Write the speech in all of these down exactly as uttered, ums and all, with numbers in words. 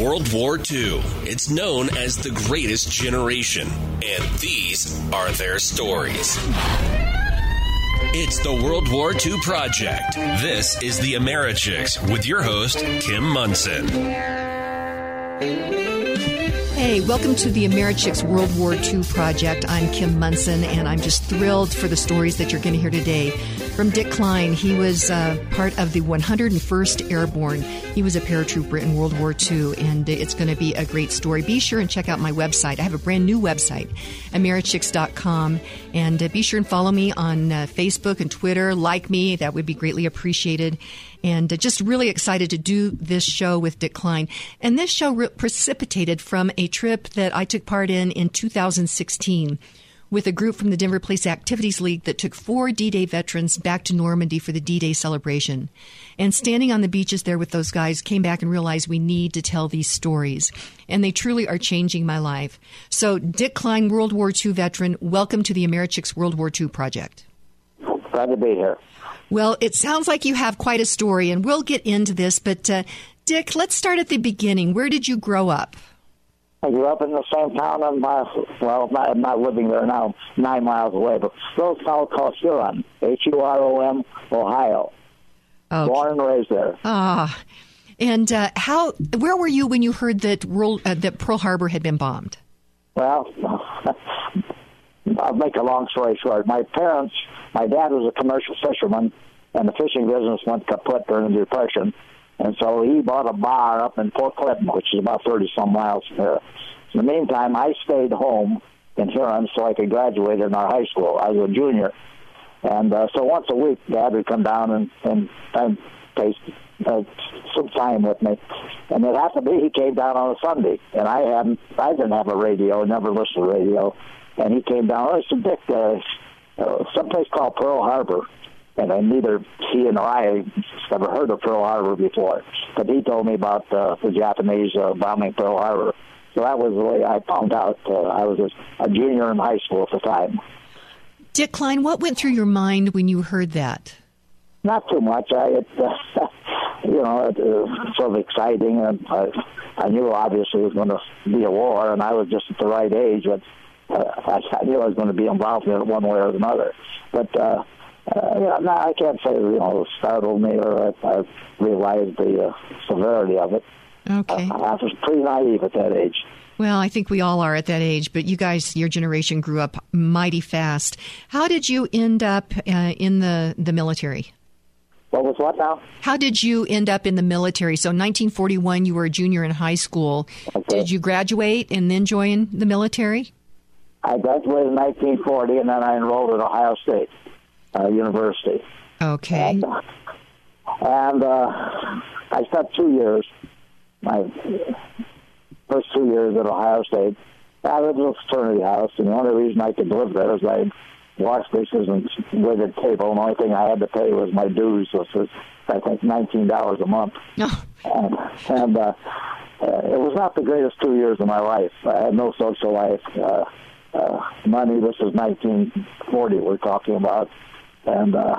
World War Two. It's known as the Greatest Generation, and these are their stories. It's the World War Two Project. This is the AmeriChicks with your host, Kim Monson. Hey, welcome to the AmeriChicks World War Two Project. I'm Kim Monson, and I'm just thrilled for the stories that you're going to hear today. From Dick Kline, he was uh, part of the one hundred first Airborne. He was a paratrooper in World War Two, and it's going to be a great story. Be sure and check out my website. I have a brand new website, AmeriChicks dot com, and uh, be sure and follow me on uh, Facebook and Twitter. Like me. That would be greatly appreciated. And uh, just really excited to do this show with Dick Kline. And this show re- precipitated from a trip that I took part in in two thousand sixteen. With a group from the Denver Police Activities League that took four D-Day veterans back to Normandy for the D-Day celebration. And standing on the beaches there with those guys, came back and realized we need to tell these stories. And they truly are changing my life. So Dick Kline, World War Two veteran, welcome to the AmeriChicks World War Two Project. Glad to be here. Well, it sounds like you have quite a story, and we'll get into this. But, uh, Dick, let's start at the beginning. Where did you grow up? I grew up in the same town of my, well, not, I'm not living there now, nine miles away, but still a town called Huron, H U R O M, Ohio. Okay. Born and raised there. Ah, and uh, how? Where were you when you heard that world, uh, that Pearl Harbor had been bombed? Well, I'll make a long story short. My parents, my dad was a commercial fisherman, and the fishing business went kaput during the Depression. And so he bought a bar up in Port Clinton, which is about thirty-some miles from here. In the meantime, I stayed home in Huron so I could graduate in our high school. I was a junior. And uh, so once a week, Dad would come down and, and, and take uh, some time with me. And it happened to be he came down on a Sunday. And I hadn't, I didn't have a radio, never listened to radio. And he came down, oh, it's a Dick, uh, uh, someplace called Pearl Harbor. And I, neither he nor I ever heard of Pearl Harbor before. But he told me about uh, the Japanese uh, bombing Pearl Harbor. So that was the way I found out. Uh, I was a, a junior in high school at the time. Dick Kline, what went through your mind when you heard that? Not too much. I, it, uh, you know, it, it was sort of exciting. And I, I knew, obviously, it was going to be a war, and I was just at the right age. But uh, I knew I was going to be involved in it one way or another. But... Uh, Uh, yeah, no, I can't say you know, it startled me or I, I realized the uh, severity of it. Okay. I, I was pretty naive at that age. Well, I think we all are at that age, but you guys, your generation grew up mighty fast. How did you end up uh, in the, the military? What was what now? How did you end up in the military? So nineteen forty-one, you were a junior in high school. Okay. Did you graduate and then join the military? I graduated in nineteen forty, and then I enrolled at Ohio State. Uh, university. Okay. And, uh, and uh, I spent two years, my first two years at Ohio State. I lived in a fraternity house, and the only reason I could live there is I washed dishes and waited table, and the only thing I had to pay was my dues, which was, I think, nineteen dollars a month. Oh. And, and uh, uh, it was not the greatest two years of my life. I had no social life. Uh, uh, money, this is nineteen forty we're talking about. And uh,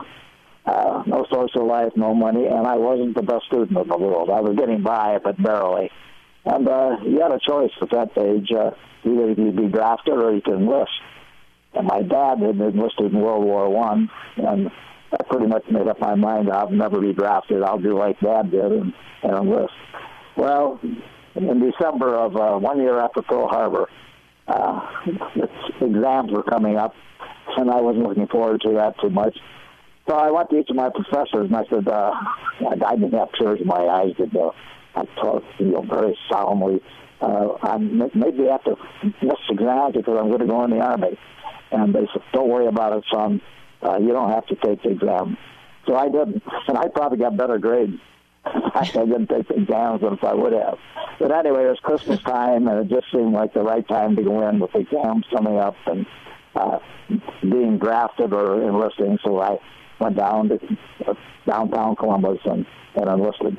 uh, no social life, no money, and I wasn't the best student in the world. I was getting by, but barely. And uh, you had a choice at that age. Uh, either you could be drafted or you could enlist. And my dad had enlisted in World War One, and I pretty much made up my mind, I'll never be drafted. I'll do like Dad did and, and enlist. Well, in December of uh, one year after Pearl Harbor, uh, exams were coming up. And I wasn't looking forward to that too much. So I went to each of my professors, and I said, uh, I didn't have tears in my eyes, but uh, I talked you know, very solemnly. Uh, I maybe have to miss exams because I'm going to go in the Army. And they said, don't worry about it, son. Uh, you don't have to take the exam. So I didn't, and I probably got better grades. I didn't take the exams than if I would have. But anyway, it was Christmas time, and it just seemed like the right time to go in with exams coming up, and Uh, being drafted or enlisting, so I went down to uh, downtown Columbus and, and enlisted.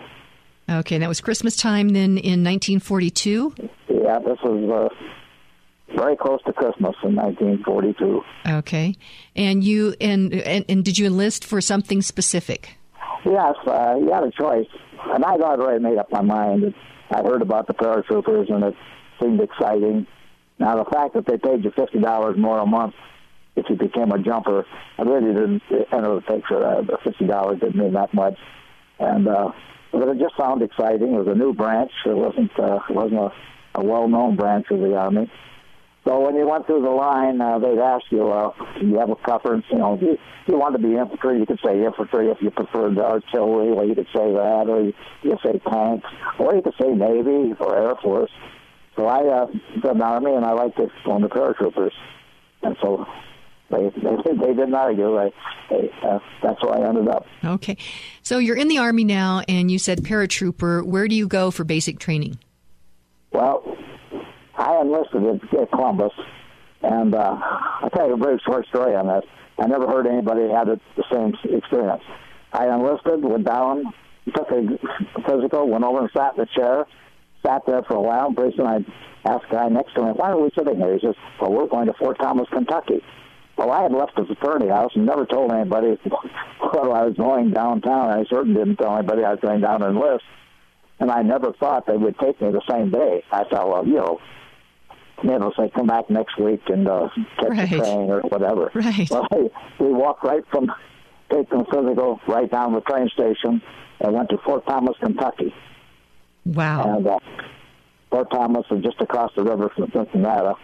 Okay, and that was Christmas time then in nineteen forty-two? Yeah, this was uh, very close to Christmas in nineteen forty-two. Okay, and you and and, and did you enlist for something specific? Yes, uh, you had a choice. and I'd already made up my mind. I heard about the paratroopers, and it seemed exciting. Now, the fact that they paid you fifty dollars more a month if you became a jumper, I really didn't enter the picture. The fifty dollars didn't mean that much. And uh, but it just sounded exciting. It was a new branch. It wasn't, uh, it wasn't a, a well-known branch of the Army. So when you went through the line, uh, they'd ask you, uh, do you have a preference? You know, if you, if you wanted to be infantry, you could say infantry. If you preferred artillery, or you could say that, or you, you could say tanks, or you could say Navy or Air Force. So I uh, did an Army, and I liked to explain the paratroopers. And so they they, they didn't argue. I, they, uh, that's where I ended up. Okay. So you're in the Army now, and you said paratrooper. Where do you go for basic training? Well, I enlisted at Columbus, and uh, I'll tell you a very short story on this. I never heard anybody had the same experience. I enlisted, went down, took a physical, went over and sat in the chair, sat there for a while, and pretty soon I asked the guy next to me, why are we sitting here? He says, well, we're going to Fort Thomas, Kentucky. Well, I had left the fraternity house and never told anybody whether I was going downtown. I certainly didn't tell anybody I was going down and enlist, and I never thought they would take me the same day. I thought, well, you know, you know, say, come back next week and uh, catch right. the train or whatever. Right. Well, hey, we walked right from taking physical right down the train station and went to Fort Thomas, Kentucky. Wow. And uh, Fort Thomas is just across the river from Cincinnati.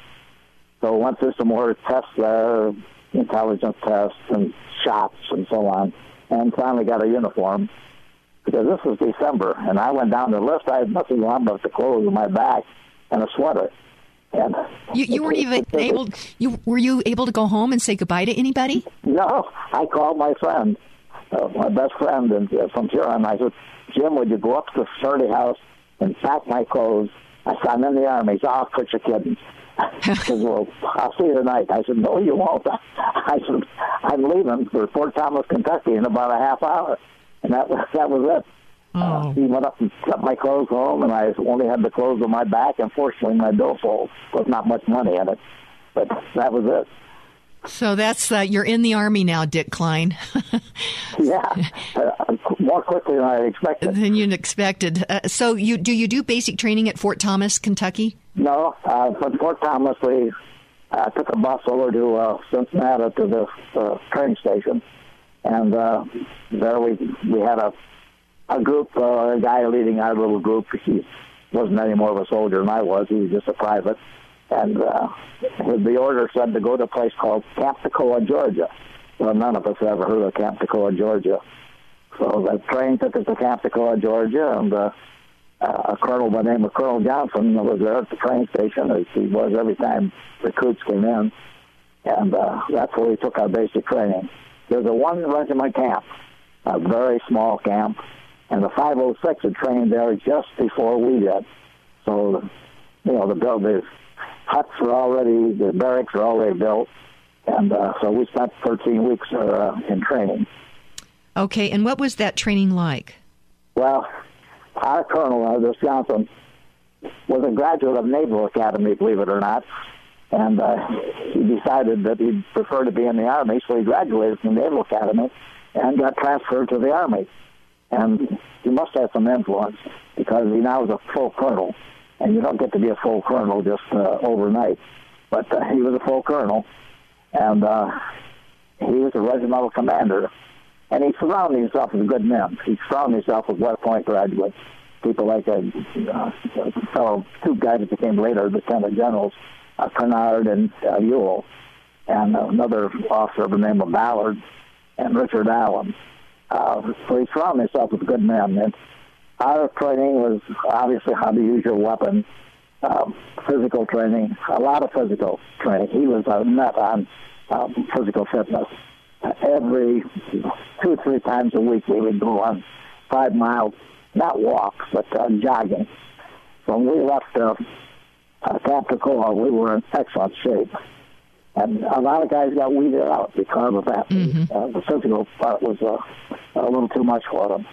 So we went through some more tests there, intelligence tests and shops and so on, and finally got a uniform because this was December, and I went down the list. I had nothing on but the clothes on my back and a sweater. And you, you weren't even able. You were you able to go home and say goodbye to anybody? No, I called my friend, uh, my best friend, and uh, from Huron. I said, "Jim, would you go up to the fraternity house and pack my clothes? I said, I'm in the Army." He said, "Oh, quit your kidding." He said, "Well, I'll see you tonight." I said, "No, you won't." I said, "I'm leaving for Fort Thomas, Kentucky, in about a half hour," and that was that was it. Oh. Uh, he went up and cut my clothes home, and I only had the clothes on my back. Unfortunately, my billfold was not much money in it, but that was it. So that's uh, you're in the Army now, Dick Kline. yeah, uh, more quickly than I expected. Than you expected. Uh, so you do you do basic training at Fort Thomas, Kentucky? No, uh, from Fort Thomas we uh, took a bus over to uh, Cincinnati to the uh, train station, and uh, there we we had a. A group, uh, a guy leading our little group. He wasn't any more of a soldier than I was. He was just a private. And uh, the order said to go to a place called Camp Toccoa, Georgia. Well, none of us had ever heard of Camp Toccoa, Georgia. So the train took us to Camp Toccoa, Georgia, and uh, a colonel by the name of Colonel Johnson was there at the train station, as he was every time recruits came in. And uh, that's where we took our basic training. There's a one-regiment camp, a very small camp. And the five oh six had trained there just before we did. So, you know, the, the huts were already, the barracks were already built. And uh, so we spent thirteen weeks uh, in training. Okay, and what was that training like? Well, our colonel, this Johnson, was a graduate of Naval Academy, believe it or not. And uh, he decided that he'd prefer to be in the Army, so he graduated from Naval Academy and got transferred to the Army. And he must have some influence because he now is a full colonel, and you don't get to be a full colonel just uh, overnight. But uh, he was a full colonel, and uh, he was a regimental commander, and he surrounded himself with good men. He surrounded himself with West Point graduates, people like a, uh, a fellow, two guys that became later lieutenant generals, uh, Kinnard and uh, Ewell, and another officer by the name of Ballard and Richard Allen. Uh, so he surrounded himself with good men. And our training was obviously how to use your weapon, uh, physical training, a lot of physical training. He was a nut on uh, physical fitness. Uh, every two or three times a week we would go on five miles, not walks, but uh, jogging. So when we left uh, uh, Camp Toccoa, we were in excellent shape. And a lot of guys got weeded out because of that. Mm-hmm. Uh, the physical part was uh, a little too much for them.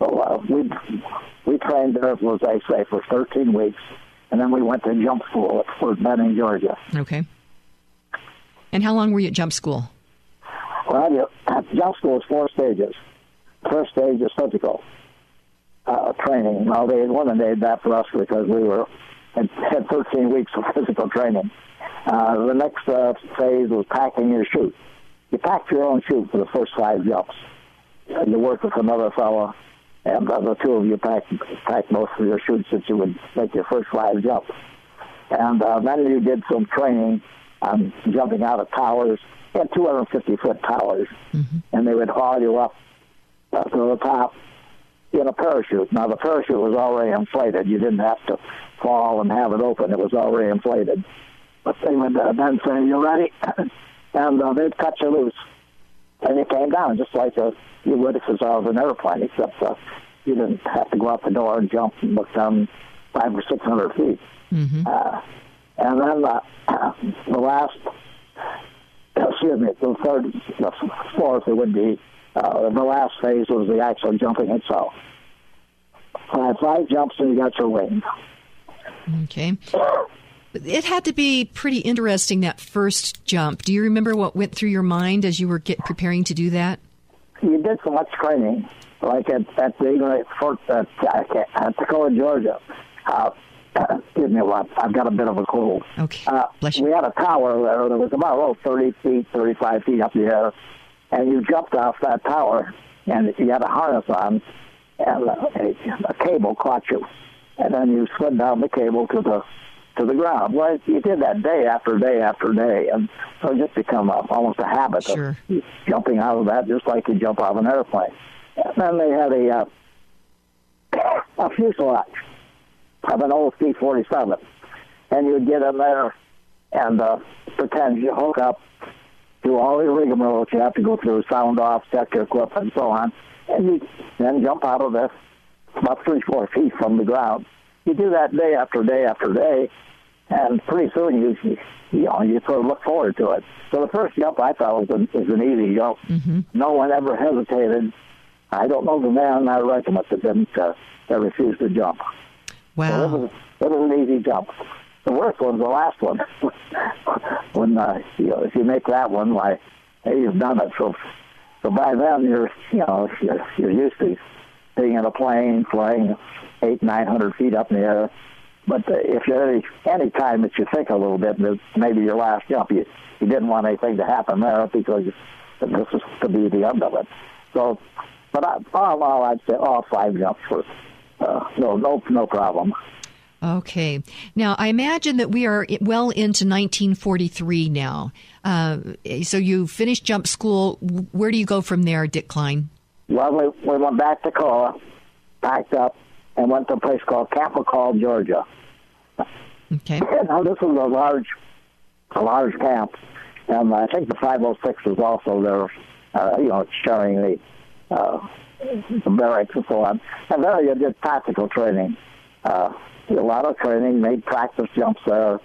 So uh, we we trained there, as I say, for thirteen weeks, and then we went to jump school at Fort Benning, Georgia. Okay. And how long were you at jump school? Well, you, jump school is four stages. First stage is physical. uh, training. Now, they, women they adapted us because we were had, had thirteen weeks of physical training. Uh, the next uh, phase was packing your chute. You packed your own chute for the first five jumps. You worked with another fellow, and the two of you packed, packed most of your chutes that you would make your first five jumps. And uh, then you did some training on jumping out of towers. They had two hundred fifty foot towers, mm-hmm. and they would haul you up uh, to the top in a parachute. Now, the parachute was already inflated. You didn't have to fall and have it open. It was already inflated. But they would uh, then say, you ready? And uh, they'd cut you loose. And you came down just like a, you would if it was out of an airplane, except uh, you didn't have to go out the door and jump and look down five or six hundred feet. Mm-hmm. Uh, and then uh, the last, excuse me, the third, the fourth, it would be, uh, the last phase was the actual jumping itself. Uh, five jumps and you got your wing. Okay. It had to be pretty interesting, that first jump. Do you remember what went through your mind as you were get, preparing to do that? You did so much training, like at, at the Fort at, at Toccoa, Georgia. Uh, excuse me, well, I've got a bit of a cold. Okay, uh, bless you. We had a tower there that was about oh, thirty feet, thirty-five feet up the air, and you jumped off that tower, and you had a harness on, and a, a cable caught you, and then you slid down the cable to the to the ground. Well, you did that day after day after day, and so it just become a, almost a habit sure. of jumping out of that, just like you jump off an airplane. And then they had a uh, a fuselage of an old C forty-seven, and you'd get in there and uh, pretend you hook up, do all the rigmarole that you have to go through, sound off, check your equipment, and so on, and you then jump out of this about three, four feet from the ground. You do that day after day after day, and pretty soon you you know you sort of look forward to it. So the first jump I thought was an, was an easy jump. Mm-hmm. No one ever hesitated. I don't know the man in our regiment that didn't uh, that refused to jump. Wow, so it was, it was an easy jump. The worst one's the last one. when uh, you know, if you make that one, why hey, you've done it. So so by then you're you know you're, you're used to being in a plane flying eight, nine hundred feet up in the air. But uh, if you're any, any time that you think a little bit, maybe your last jump, you, you didn't want anything to happen there because this is to be the end of it. So, but I, all in all, I'd say all five jumps were uh, no, no, no problem. Okay. Now, I imagine that we are well into nineteen forty-three now. Uh, so you finished jump school. Where do you go from there, Dick Kline? Well, we, we went back to Toccoa, packed up, and went to a place called Camp McCall, Georgia. Okay. Now, this was a large, a large camp, and I think the five oh six was also there, uh, you know, sharing the, uh, the barracks and so on. And there you did tactical training. Uh, a lot of training, made practice jumps there,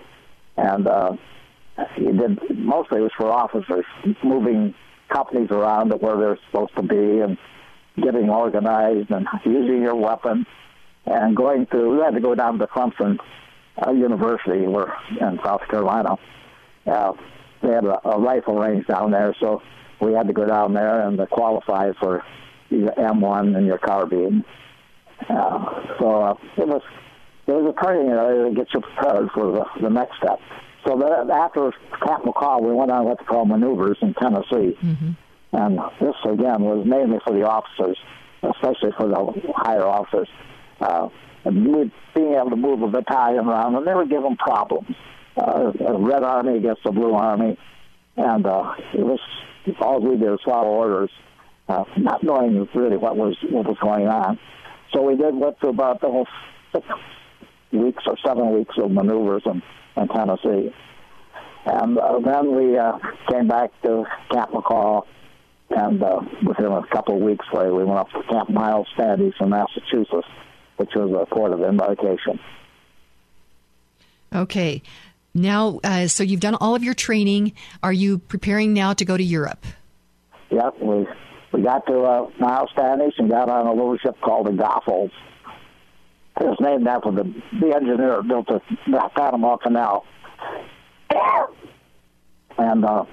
and uh, you did, mostly it was for officers, moving companies around at where they're supposed to be and getting organized and using your weapon. And going through, we had to go down to Clemson uh, University, where in South Carolina, uh, they had a, a rifle range down there, so we had to go down there and to qualify for your M one and your carbine. Uh, so uh, it was it was a training area to get you prepared for the, the next step. So that, after Camp McCall, we went on what they call maneuvers in Tennessee, mm-hmm. and this again was mainly for the officers, especially for the higher officers. Uh, and being able to move a battalion around, and they would give them problems. Uh, a red army against the blue army, and uh, it was all we did was follow orders, uh, not knowing really what was what was going on. So we did went through about almost six weeks or seven weeks of maneuvers in, in Tennessee, and uh, then we uh, came back to Camp McCall, and uh, within a couple of weeks later, we went up to Camp Miles Standish in Massachusetts, which was a port of embarkation. Okay. Now, uh, so you've done all of your training. Are you preparing now to go to Europe? Yeah, we we got to uh, Miles Standish and got on a little ship called the Goethals. It was named after the, the engineer who built the Panama Canal. And uh,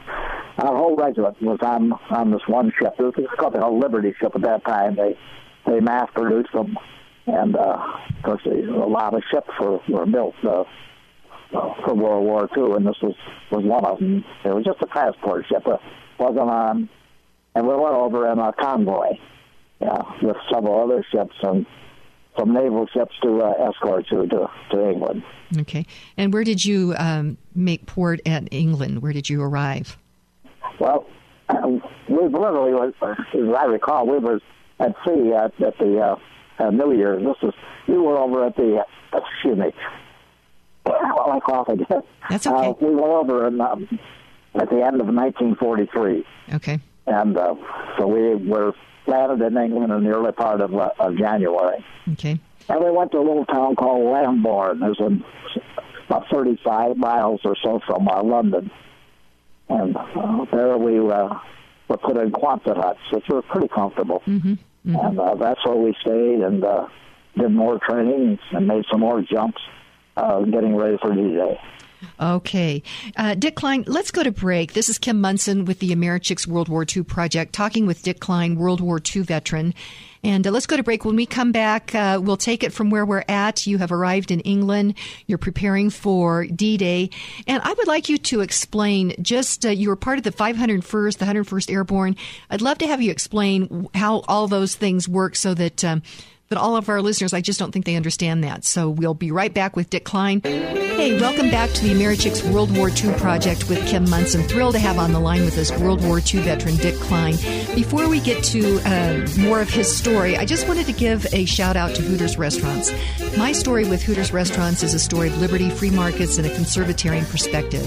our whole regiment was on, on this one ship. It was called the Liberty ship at that time. They, they mass-produced them. And, uh, of course, a lot of ships were, were built uh, for World War Two, and this was, was one of them. It was just a transport ship. It wasn't on. And we went over in a convoy yeah, with several other ships, and from naval ships to uh, escorts to, to, to England. Okay. And where did you um, make port at England? Where did you arrive? Well, we literally, was, as I recall, we were at sea at, at the... Uh, Uh, New Year's. This is we were over at the uh, excuse me. Well, I cough again. That's okay. Uh, we were over in, um, at the end of nineteen forty-three. Okay. And uh, so we were landed in England in the early part of, uh, of January. Okay. And we went to a little town called Lambourne. It's in about thirty-five miles or so from uh, London. And uh, there we uh, were put in Quonset huts, which were pretty comfortable. Mm-hmm. Mm-hmm. And uh, that's where we stayed and uh, did more training and made some more jumps uh, getting ready for D-Day. Okay. Uh, Dick Kline, let's go to break. This is Kim Monson with the AmeriChicks World War Two Project, talking with Dick Kline, World War Two veteran. And uh, let's go to break. When we come back, uh, we'll take it from where we're at. You have arrived in England. You're preparing for D-Day. And I would like you to explain just, uh, you were part of the five hundred first, the one hundred first Airborne. I'd love to have you explain how all those things work so that, um, that all of our listeners, I just don't think they understand that. So we'll be right back with Dick Kline. Hey, welcome back to the AmeriChicks World War Two Project with Kim Monson. Thrilled to have on the line with us World War Two veteran Dick Kline. Before we get to uh, more of his story, I just wanted to give a shout out to Hooters Restaurants. My story with Hooters Restaurants is a story of liberty, free markets, and a conservatarian perspective.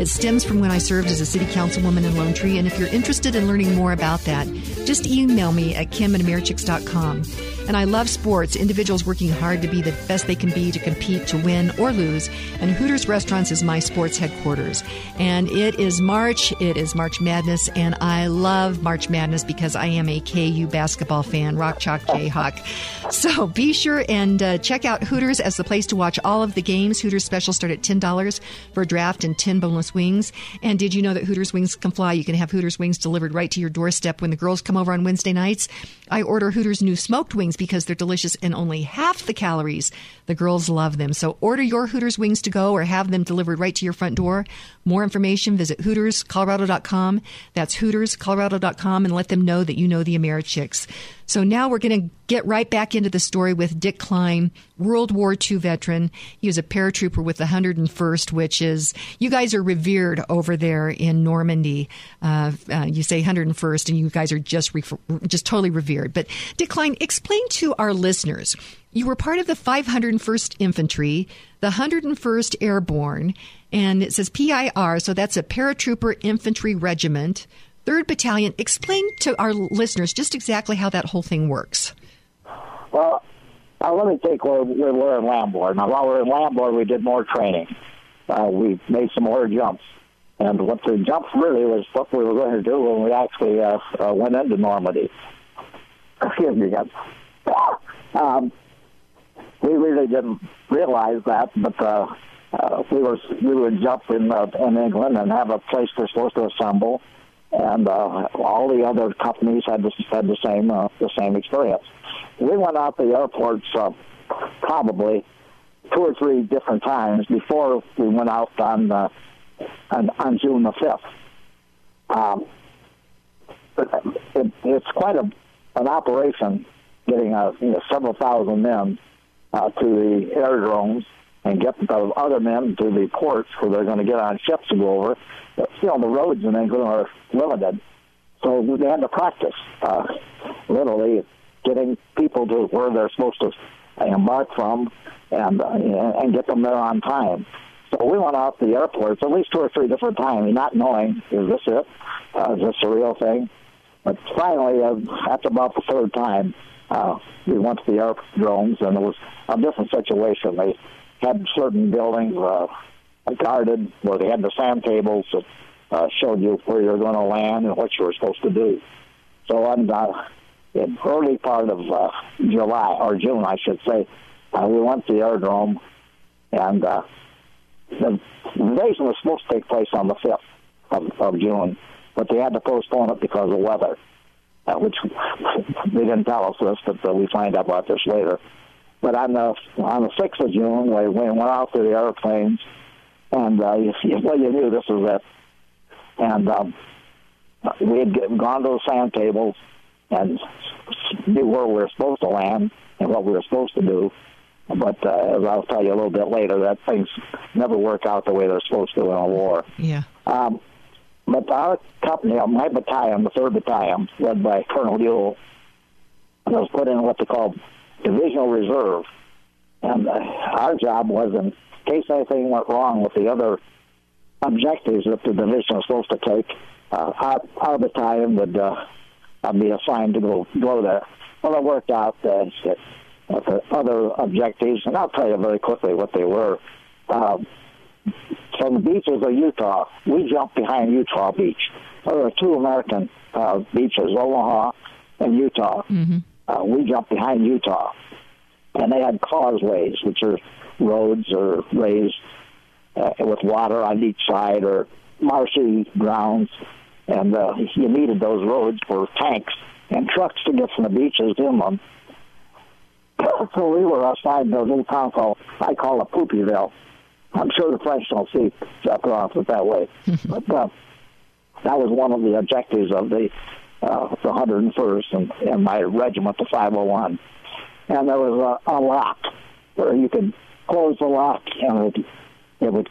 It stems from when I served as a city councilwoman in Lone Tree, and if you're interested in learning more about that, just email me at kim at americhicks dot com. And I love sports, individuals working hard to be the best they can be, to compete, to win, or lose. And Hooters Restaurants is my sports headquarters. And it is March. It is March Madness. And I love March Madness because I am a K U basketball fan, Rock Chalk Jayhawk. So be sure and uh, check out Hooters as the place to watch all of the games. Hooters specials start at ten dollars for a draft and ten boneless wings. And did you know that Hooters wings can fly? You can have Hooters wings delivered right to your doorstep. When the girls come over on Wednesday nights, I order Hooters new smoked wings because they're delicious and only half the calories. The girls love them. So order your Hooters wings to go or have them delivered right to your front door. More information, visit Hooters Colorado dot com. That's Hooters Colorado dot com, and let them know that you know the AmeriChicks. So now we're going to get right back into the story with Dick Kline, World War Two veteran. He was a paratrooper with the one hundred first, which is, you guys are revered over there in Normandy. Uh, uh, you say one hundred first, and you guys are just, re- just totally revered. But Dick Kline, explain to our listeners, you were part of the five hundred first Infantry, the one hundred first Airborne, and it says P I R, so that's a Paratrooper Infantry Regiment, third Battalion. Explain to our listeners just exactly how that whole thing works. Well, uh, let me take where we were in Lambourne. Now, while we were in Lambourne, we did more training. Uh, we made some more jumps. And what the jumps really was what we were going to do when we actually uh, uh, went into Normandy. Excuse me again. Um, we really didn't realize that, but uh, uh, we were we would jump in, uh, in England and have a place we're supposed to assemble. And uh, all the other companies had the, had the same uh, the same experience. We went out to the airports uh, probably two or three different times before we went out on uh, on, on June the fifth. Um, it, it's quite a, an operation getting uh, you know, several thousand men uh, to the aerodromes and get the other men to the ports where they're going to get on ships to go over. But, you know, the roads in England are limited, so they had to practice, uh, literally getting people to where they're supposed to embark from and uh, and get them there on time. So we went out to the airports at least two or three different times, not knowing, is this it? Uh, is this a real thing? But finally, uh, after about the third time, uh, we went to the aerodromes, and it was a different situation. They had certain buildings uh, guarded where they had the sand tables that uh, showed you where you were going to land and what you were supposed to do. So on, uh, in early part of uh, July, or June, I should say, uh, we went to the aerodrome, and uh, the invasion was supposed to take place on the fifth of, of June, but they had to postpone it because of weather, uh, which they didn't tell us this, but uh, we find out about this later. But on the on the sixth of June, we, we went out to the airplanes, and uh, you, you, well, you knew this was it. And um, we had get, gone to the sand tables and knew where we were supposed to land and what we were supposed to do. But uh, as I'll tell you a little bit later, that things never work out the way they're supposed to in a war. Yeah. Um, but our company, my battalion, the third Battalion, led by Colonel Ewell, was put in what they call Divisional Reserve. And uh, our job was, in case anything went wrong with the other objectives that the division was supposed to take, uh, our, our battalion would uh, be assigned to go, go there. Well, it worked out uh, with the other objectives, and I'll tell you very quickly what they were. Uh, from the beaches of Utah, we jumped behind Utah Beach. There were two American uh, beaches, Omaha and Utah. Mm-hmm. Uh, we jumped behind Utah, and they had causeways, which are roads or ways uh, with water on each side or marshy grounds, and uh, you needed those roads for tanks and trucks to get from the beaches inland. So we were assigned to a little town called, I call it Poopyville. I'm sure the French don't see it that way. But uh, that was one of the objectives of the Uh, the one hundred and first and, and my regiment, the five oh one. And there was a, a lock where you could close the lock and it, it would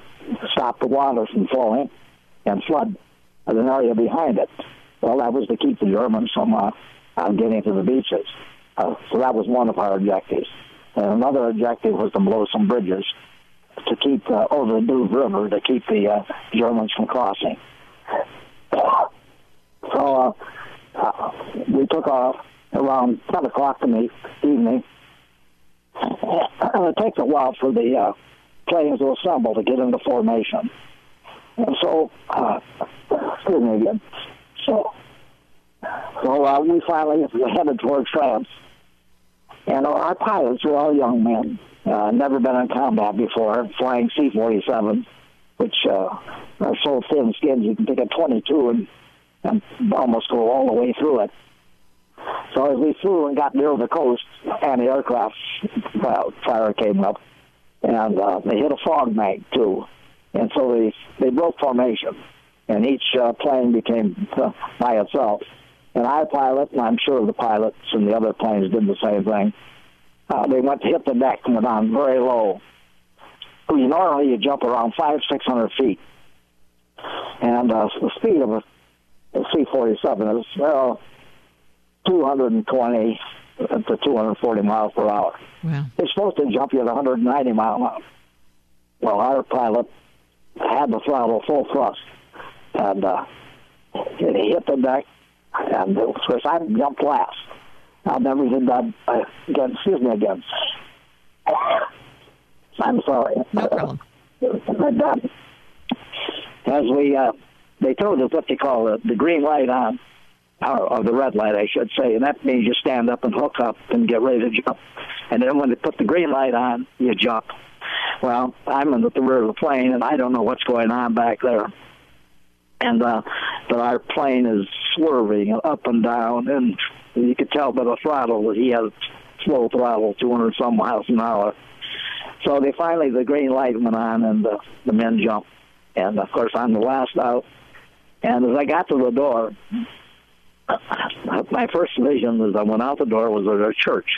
stop the water from flowing and flood an area behind it. Well, that was to keep the Germans from uh, getting to the beaches. Uh, so that was one of our objectives. And another objective was to blow some bridges to keep uh, over the Douve River to keep the uh, Germans from crossing. So, uh, Uh, we took off around ten o'clock in the evening. And it takes a while for the uh, planes to assemble to get into formation. And so, uh, excuse me again. So, so uh, we finally headed toward France. And our pilots were all young men, uh, never been in combat before, flying C forty-seven, which uh, are so thin skins you can take a twenty-two and and almost go all the way through it. So as we flew and got near the coast, anti-aircraft fire came up, and uh, they hit a fog bank, too. And so they, they broke formation, and each uh, plane became uh, by itself. And our pilot, and I'm sure the pilots and the other planes did the same thing, uh, they went to hit the deck and went on very low. I mean, normally you jump around five, six hundred feet. And uh, the speed of a The C forty-seven is well, two hundred twenty to two hundred forty miles per hour. Wow. It's supposed to jump you at one hundred ninety miles an hour. Well, our pilot had the throttle full thrust, and uh, he hit the deck, and of course I jumped last. I'll never did that again. Excuse me again. I'm sorry. No problem. As we... Uh, They told us what they call the, the green light on, or, or the red light, I should say, and that means you stand up and hook up and get ready to jump. And then when they put the green light on, you jump. Well, I'm in the rear of the plane, and I don't know what's going on back there. And uh, but our plane is swerving up and down, and you could tell by the throttle that he had a slow throttle, two hundred some miles an hour. So they finally, the green light went on, and the, the men jumped. And, of course, I'm the last out. And as I got to the door, my first vision as I went out the door was at a church.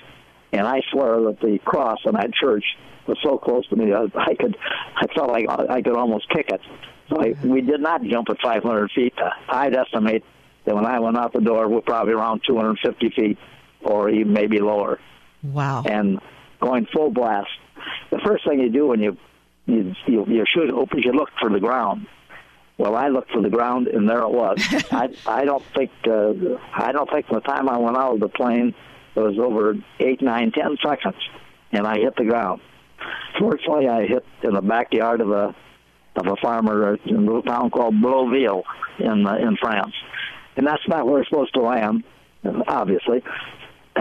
And I swear that the cross in that church was so close to me, I, I could, I felt like I could almost kick it. So I, we did not jump at five hundred feet. I'd estimate that when I went out the door, we're probably around two hundred fifty feet or even maybe lower. Wow. And going full blast. The first thing you do when you, you, you, your chute opens, you look for the ground. Well, I looked for the ground, and there it was. I, I don't think uh, I don't think the time I went out of the plane, it was over eight, nine, ten seconds, and I hit the ground. Fortunately, I hit in the backyard of a of a farmer in a little town called Blosville in uh, in France, and that's not where it's supposed to land, obviously.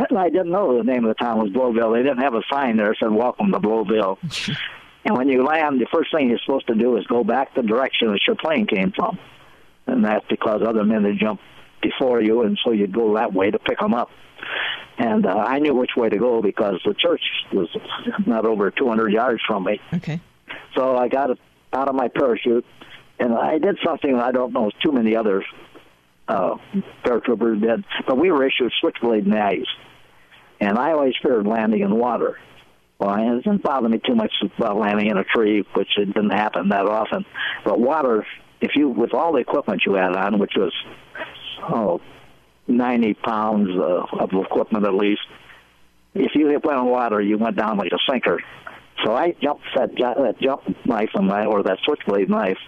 And I didn't know the name of the town was Blosville. They didn't have a sign there that said "Welcome to Blosville." And when you land, the first thing you're supposed to do is go back the direction that your plane came from. And that's because other men had jumped before you, and so you'd go that way to pick them up. And uh, I knew which way to go because the church was not over two hundred yards from me. Okay. So I got out of my parachute, and I did something I don't know too many other uh, paratroopers did, but we were issued switchblade knives. And I always feared landing in water. Well, it didn't bother me too much about landing in a tree, which it didn't happen that often. But water, if you, with all the equipment you had on, which was, oh, ninety pounds uh, of equipment at least, if you went on water, you went down like a sinker. So I jumped that, that jump knife on my, or that switchblade knife,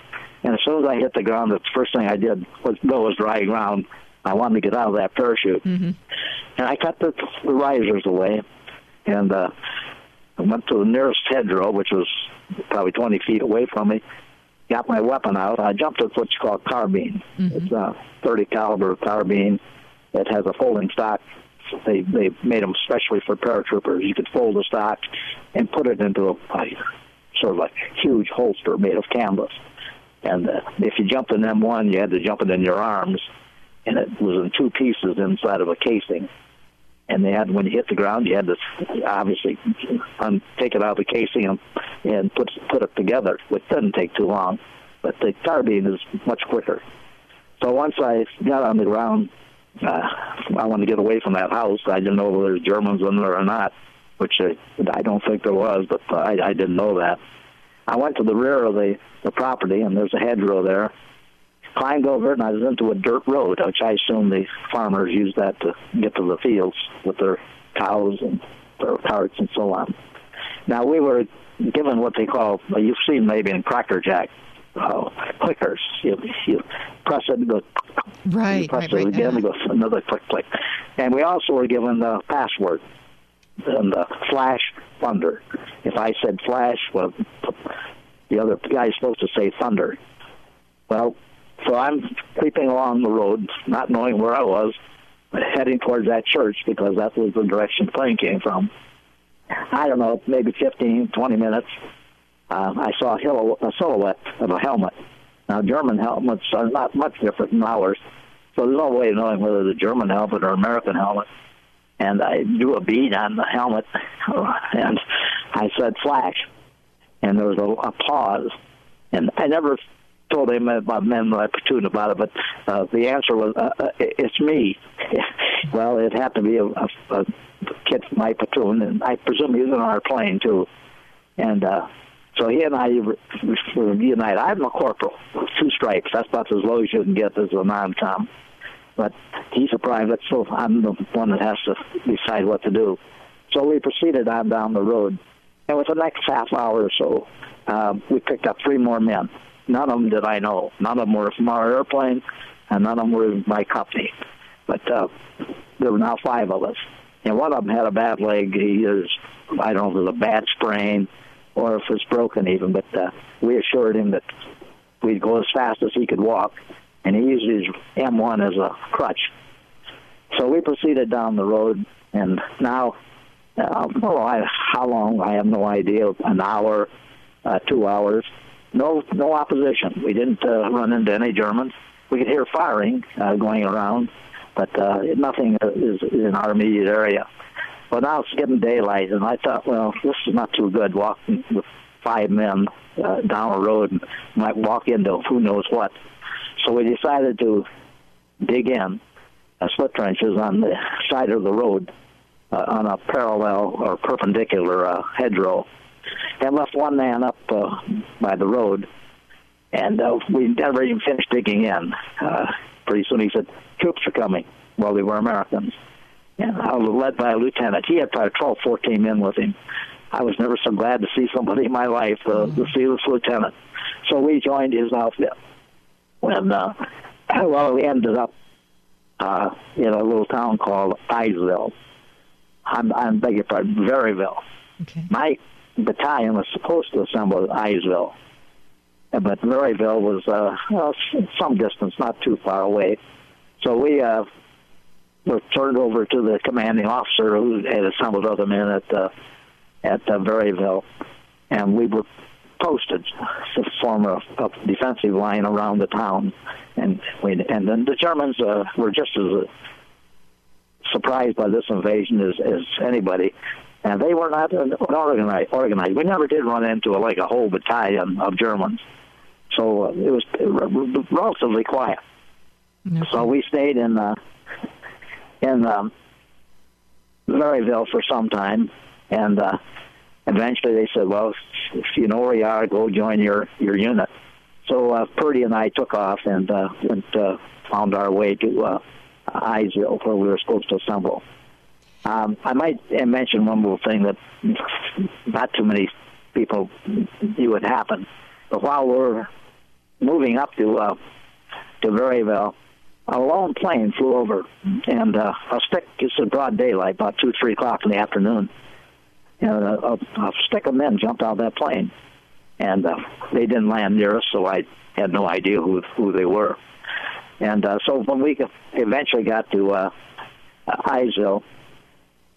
and as soon as I hit the ground, the first thing I did was go was dry ground. I wanted to get out of that parachute. Mm-hmm. And I cut the, the risers away, and uh, I went to the nearest hedgerow, which was probably twenty feet away from me, got my weapon out. I jumped at what's called carbine. Mm-hmm. It's a thirty caliber carbine. It has a folding stock. They they made them especially for paratroopers. You could fold the stock and put it into a, a sort of a huge holster made of canvas. And uh, if you jumped in M one, you had to jump it in your arms, and it was in two pieces inside of a casing. And they had, when you hit the ground, you had to obviously un- take it out of the casing and, and put put it together, which doesn't take too long. But the carbine is much quicker. So once I got on the ground, uh, I wanted to get away from that house. I didn't know whether there were Germans in there or not, which I, I don't think there was, but I, I didn't know that. I went to the rear of the, the property, and there's a hedgerow there. Climbed over, and I was into a dirt road, which I assume the farmers use that to get to the fields with their cows and their carts and so on. Now, we were given what they call, you've seen maybe in Cracker Jack, uh, clickers. You, you press it and go, right, you press right, it right, again yeah. and go, another click, click. And we also were given the password, and the flash thunder. If I said flash, well, the other guy's supposed to say thunder. Well, so I'm creeping along the road, not knowing where I was, heading towards that church because that was the direction the plane came from. I don't know, maybe fifteen, twenty minutes, uh, I saw a silhouette of a helmet. Now, German helmets are not much different than ours, so there's no way of knowing whether the German helmet or American helmet. And I drew a bead on the helmet, and I said, flash. And there was a, a pause, and I never told him about men my platoon about it, but uh, the answer was, uh, uh, it's me. Well, it happened to be a, a, a kid from my platoon, and I presume he was on our plane, too. And uh, so he and I were reunited. I'm a corporal with two stripes. That's about as low as you can get as a non-com. But he's a private, so I'm the one that has to decide what to do. So we proceeded on down the road. And with the next half hour or so, uh, we picked up three more men. None of them did I know. None of them were from our airplane, and none of them were my company. But uh, there were now five of us. And one of them had a bad leg. He is, I don't know if it was a bad sprain or if it's broken even, but uh, we assured him that we'd go as fast as he could walk, and he used his M one as a crutch. So we proceeded down the road, and now, uh, well, I, how long, I have no idea, an hour, uh, two hours. No, no opposition. We didn't uh, run into any Germans. We could hear firing uh, going around, but uh, nothing is in our immediate area. Well, now it's getting daylight, and I thought, well, this is not too good walking with five men uh, down a road and might walk into who knows what. So we decided to dig in uh, split trenches on the side of the road uh, on a parallel or perpendicular uh, hedgerow. And left one man up uh, by the road, and uh, we never even finished digging in. Uh, pretty soon he said, troops are coming. Well, they were Americans. And I was led by a lieutenant. He had probably twelve, fourteen men with him. I was never so glad to see somebody in my life, uh, mm-hmm. to see this lieutenant. So we joined his outfit. And, uh, well, we ended up uh, in a little town called Ivesville. I'm, I'm beg your pardon, Veryville. Okay. My battalion was supposed to assemble at Ivesville, but Maryville was uh, well, some distance, not too far away. So we uh, were turned over to the commanding officer who had assembled other men at uh, at uh, Maryville, and we were posted to form a, a defensive line around the town. And we and then the Germans uh, were just as surprised by this invasion as, as anybody. And they were not organized. organized. We never did run into a, like a whole battalion of Germans. So uh, it was relatively quiet. Mm-hmm. So we stayed in uh, in um, Maryville for some time. And uh, eventually they said, well, if you know where you are, go join your, your unit. So uh, Purdy and I took off and uh, went, uh, found our way to uh, Isle, where we were supposed to assemble. Um, I might mention one more thing that not too many people knew had happened. But while we were moving up to uh, to Maryville, a lone plane flew over, and uh, a stick, it's in broad daylight, about two, three o'clock in the afternoon, and a, a, a stick of men jumped out of that plane, and uh, they didn't land near us, so I had no idea who who they were. And uh, so when we eventually got to uh, Isle,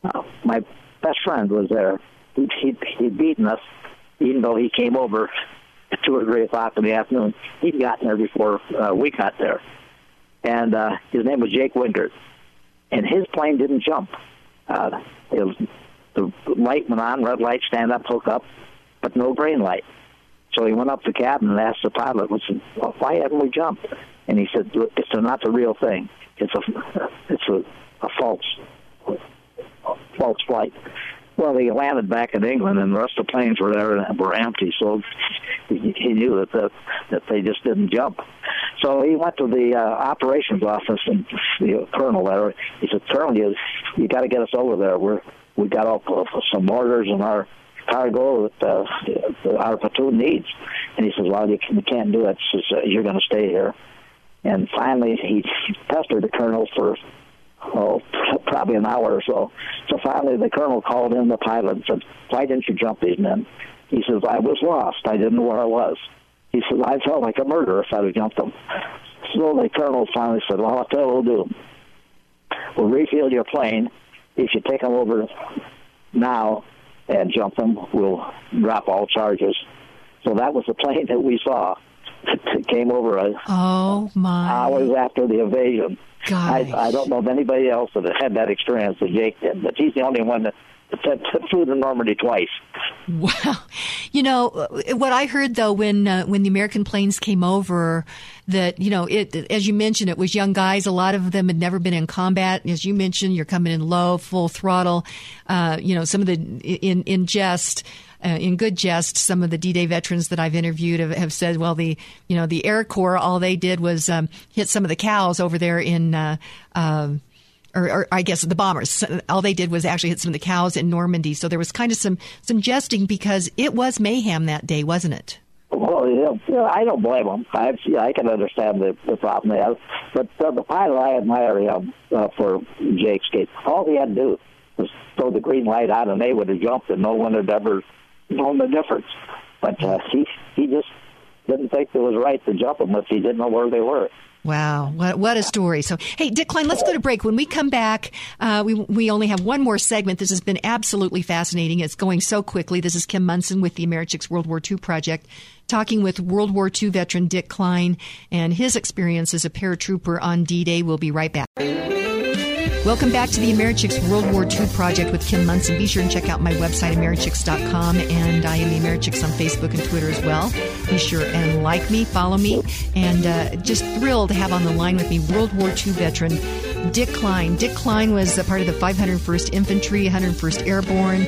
Uh, my best friend was there. He'd, he'd, he'd beaten us, even though he came over at two or three o'clock in the afternoon. He'd gotten there before uh, we got there. And uh, his name was Jake Wingard. And his plane didn't jump. Uh, it was, the light went on, red light, stand up, hook up, but no green light. So he went up to the cabin and asked the pilot, said, well, why haven't we jumped? And he said, it's not the real thing. It's a, it's a, a false false flight. Well, they landed back in England, and the rest of the planes were there and were empty, so he, he knew that the, that they just didn't jump. So he went to the uh, operations office, and the colonel there, he said, Colonel, you, you got to get us over there. We're, we got all, uh, some orders in our cargo that uh, our platoon needs. And he says, well, you, can, you can't do it. Says, uh, you're going to stay here. And finally, he pestered the colonel for Oh, probably an hour or so. So finally the colonel called in the pilot and said, why didn't you jump these men? He says, I was lost. I didn't know where I was. He says, I felt like a murderer if I'd have jumped them. So the colonel finally said, well, I'll tell you what we'll do. We'll refuel your plane. If you take them over now and jump them, we'll drop all charges. So that was the plane that we saw. It came over us oh, my. hours after the invasion. I, I don't know of anybody else that had that experience that Jake did, but he's the only one that, that, that flew to Normandy twice. Wow. You know, what I heard, though, when uh, when the American planes came over, that, you know, it, as you mentioned, it was young guys. A lot of them had never been in combat. As you mentioned, you're coming in low, full throttle. Uh, you know, some of the, in, in jest... Uh, in good jest, some of the D-Day veterans that I've interviewed have, have said, well, the, you know, the Air Corps, all they did was um, hit some of the cows over there in, uh, uh, or, or I guess the bombers. All they did was actually hit some of the cows in Normandy. So there was kind of some, some jesting because it was mayhem that day, wasn't it? Well, you know, I don't blame them. I, I can understand the, the problem they have. But uh, the pilot I admire him uh, for Jake's case. All he had to do was throw the green light out and they would have jumped and no one had ever known the difference, but uh, he he just didn't think it was right to jump them if he didn't know where they were. Wow, what what a story! So, hey, Dick Kline, let's go to break. When we come back, uh, we we only have one more segment. This has been absolutely fascinating. It's going so quickly. This is Kim Monson with the AmeriChicks World War Two Project, talking with World War Two veteran Dick Kline and his experience as a paratrooper on D-Day. We'll be right back. Welcome back to the AmeriChicks World War Two Project with Kim Monson. Be sure and check out my website, AmeriChicks dot com, and I am the AmeriChicks on Facebook and Twitter as well. Be sure and like me, follow me, and uh, just thrilled to have on the line with me World War Two veteran Dick Kline. Dick Kline was a part of the five hundred first Infantry, one hundred first Airborne,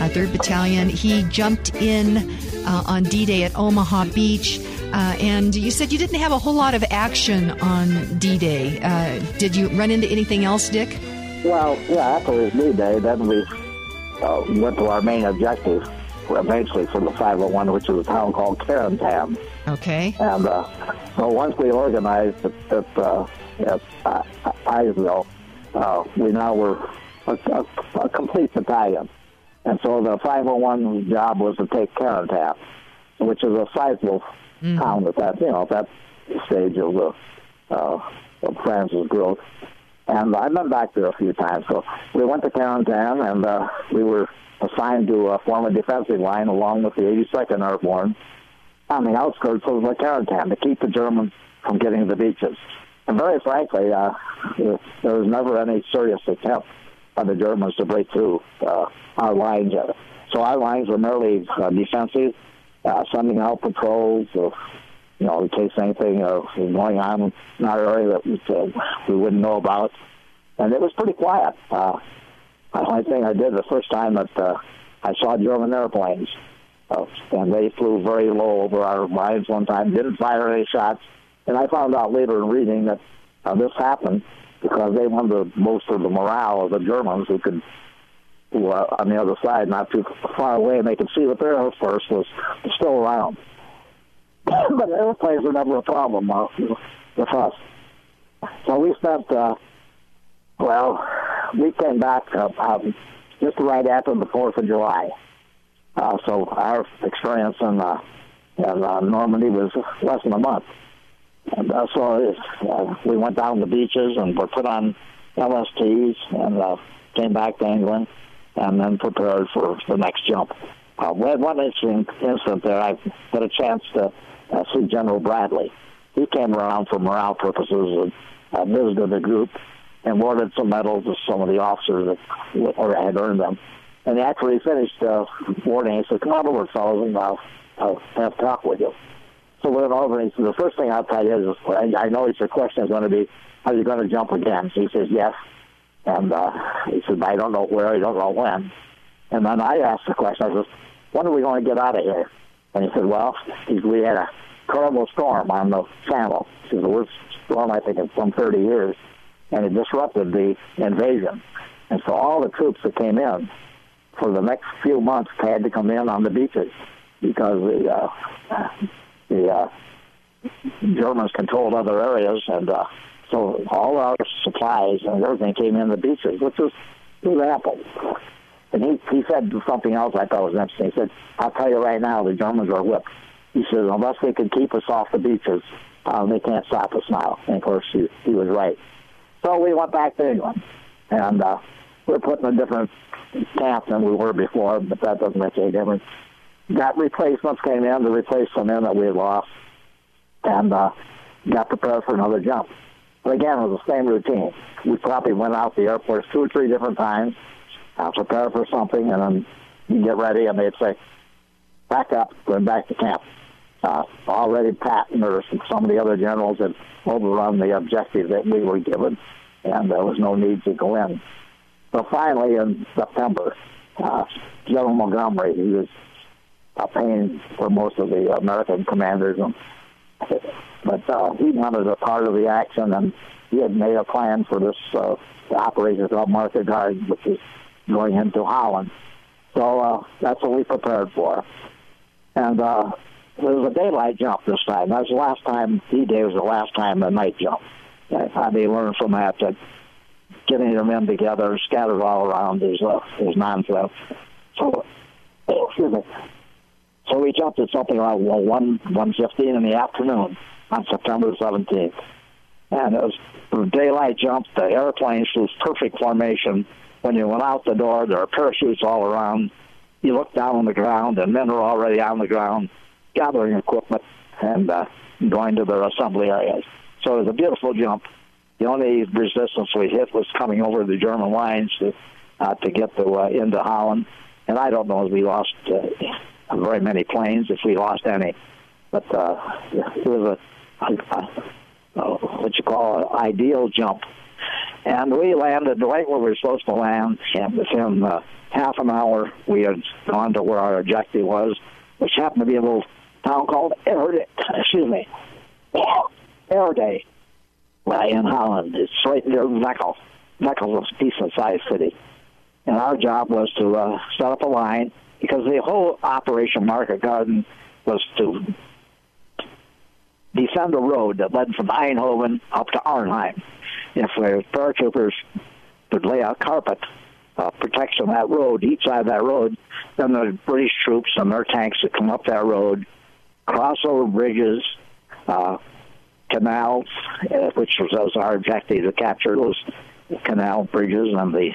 uh, third Battalion. He jumped in uh, on D-Day at Omaha Beach, uh, and you said you didn't have a whole lot of action on D-Day. Uh, did you run into anything else, Dick? Well, yeah, after it was D-Day, then we uh, went to our main objective, eventually for the five oh one, which is a town called Carentan. Okay. And uh, so once we organized at, at, uh, at uh, Isle, uh, we now were a, a, a complete battalion. And so the five oh one job was to take Carentan, which is a sizable mm. town at that, you know, at that stage of, the, uh, of France's growth. And I've been back there a few times. So we went to Carentan, and uh, we were assigned to uh, form a defensive line along with the eighty-second Airborne on the outskirts of the Carentan to keep the Germans from getting to the beaches. And very frankly, uh, there was never any serious attempt by the Germans to break through uh, our lines. So our lines were merely uh, defensive, uh, sending out patrols, uh, you know, in case anything uh, was going on in our area that we, uh, we wouldn't know about. And it was pretty quiet. Uh, the only thing I did the first time that uh, I saw German airplanes, uh, and they flew very low over our lines one time, didn't fire any shots. And I found out later in reading that uh, this happened because they wanted to bolster the morale of the Germans who could, who were on the other side, not too far away, and they could see what their air force was still around. But airplanes were never a problem uh, with us. So we spent, uh, well, we came back uh, um, just right after the fourth of July. Uh, so our experience in, uh, in uh, Normandy was less than a month. And uh, so uh, we went down the beaches and were put on L S Ts and uh, came back to England and then prepared for the next jump. Uh, we had one interesting incident there. I had a chance to uh, see General Bradley. He came around for morale purposes and uh, visited the group and awarded some medals to some of the officers that or had earned them. And after he finished uh, awarding, he said, "Come on over, fellas, and I'll, I'll have a talk with you." So we went over, and he said, "The first thing I'll tell you is, I know your question is going to be, are you going to jump again?" So he says, "Yes." And uh, he said, "I don't know where, I don't know when." And then I asked the question, I said, "When are we going to get out of here?" And he said, "Well, we had a terrible storm on the channel." It was the worst storm, I think, in some thirty years. And it disrupted the invasion. And so all the troops that came in for the next few months had to come in on the beaches because the... Uh, The uh, Germans controlled other areas, and uh, so all our supplies and everything came in the beaches, which was an apple. And he, he said something else I thought was interesting. He said, "I'll tell you right now, the Germans are whipped." He said, "Unless they can keep us off the beaches, um, they can't stop us now." And, of course, he, he was right. So we went back to England, and uh, we were put in a different camp than we were before, but that doesn't make any difference. Got replacements came in to replace the men that we had lost, and uh, got prepared for another jump. But again, it was the same routine. We probably went out the airport two or three different times, uh, prepared for something, and then you get ready, and they'd say, "Back up, going back to camp." Uh, already Patton or some of the other generals had overrun the objective that we were given, and there was no need to go in. So finally, in September, uh, General Montgomery, he was a pain for most of the American commanders. But uh, he wanted a part of the action, and he had made a plan for this uh, operation called Market Garden, which is going into Holland. So uh, that's what we prepared for. And uh, there was a daylight jump this time. That was the last time, D-Day was the last time the night jump. I mean, learned from that that getting your men together, scattered all around, is, uh, is nonsense. So, excuse me. So we jumped at something around one, one fifteen in the afternoon on September seventeenth. And it was the daylight jump. The airplanes was perfect formation. When you went out the door, there were parachutes all around. You looked down on the ground, and men were already on the ground gathering equipment and uh, going to their assembly areas. So it was a beautiful jump. The only resistance we hit was coming over the German lines to, uh, to get to, uh, into Holland. And I don't know if we lost... Uh, very many planes, if we lost any. But uh, it was a, a, a what you call an ideal jump. And we landed right where we were supposed to land, and within uh, half an hour we had gone to where our objective was, which happened to be a little town called Erde, excuse me, Erde, in Holland. It's right near Vekel. Vekel is a decent-sized city. And our job was to uh, set up a line, because the whole Operation Market Garden was to defend a road that led from Eindhoven up to Arnhem. If the paratroopers would lay a carpet uh, protection on that road, each side of that road, then the British troops and their tanks would come up that road, cross over bridges, uh, canals, uh, which was our objective to capture those canal bridges and the